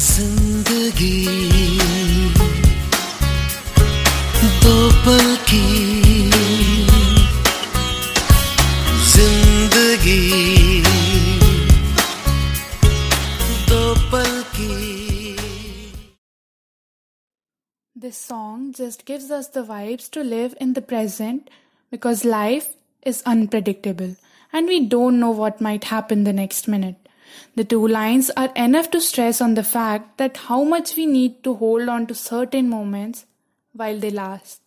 जिंदगी दो पल की, जिंदगी दो पल की। This song just gives us the vibes to live in the present because life is unpredictable and we don't know what might happen the next minute. The two lines are enough to stress on the fact that how much we need to hold on to certain moments while they last.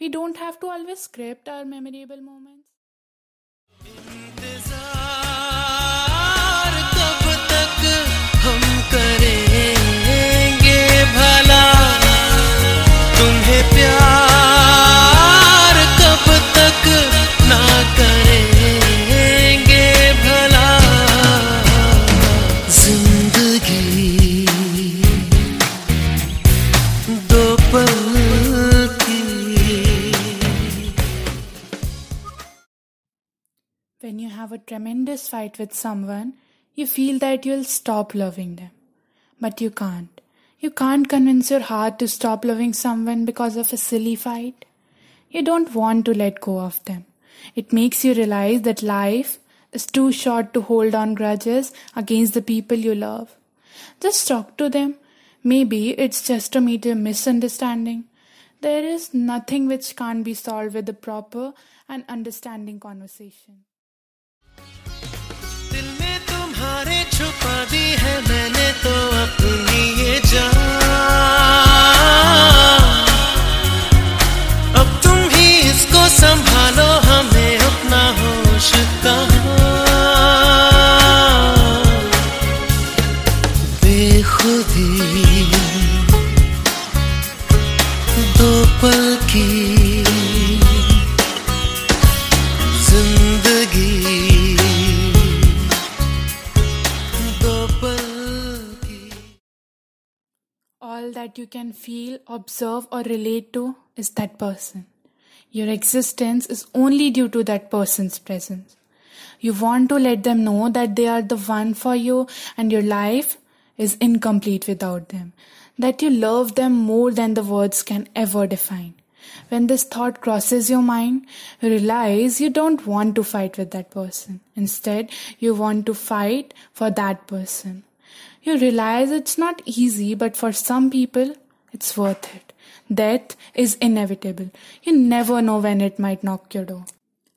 We don't have to always script our memorable moments. इंतजार कब तक हम करेंगे भला, तुम्हें प्यार कब तक ना करेंगे भला। जिंदगी दो पल की। When you have a tremendous fight with someone, you feel that you'll stop loving them, but you can't. You can't convince your heart to stop loving someone because of a silly fight. You don't want to let go of them. It makes you realize that life is too short to hold on grudges against the people you love. Just talk to them. Maybe it's just a major misunderstanding. There is nothing which can't be solved with a proper and understanding conversation. दिल में तुम्हारे छुपा दी है मैंने तो अपनी ये जान, अब तुम ही इसको संभालो, हमें अपना होश कहाँ। बेखुदी दो पल की। All that you can feel, observe or relate to is that person. Your existence is only due to that person's presence. You want to let them know that they are the one for you and your life is incomplete without them. That you love them more than the words can ever define. When this thought crosses your mind, you realize you don't want to fight with that person. Instead, you want to fight for that person. You realize it's not easy, but for some people, it's worth it. Death is inevitable. You never know when it might knock your door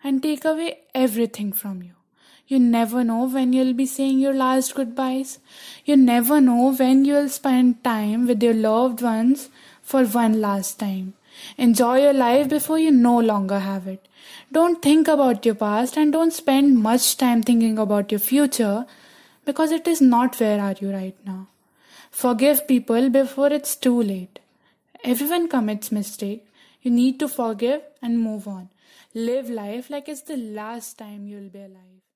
and take away everything from you. You never know when you'll be saying your last goodbyes. You never know when you'll spend time with your loved ones for one last time. Enjoy your life before you no longer have it. Don't think about your past and don't spend much time thinking about your future, because it is not where are you right now. Forgive people before it's too late. Everyone commits mistakes. You need to forgive and move on. Live life like it's the last time you'll be alive.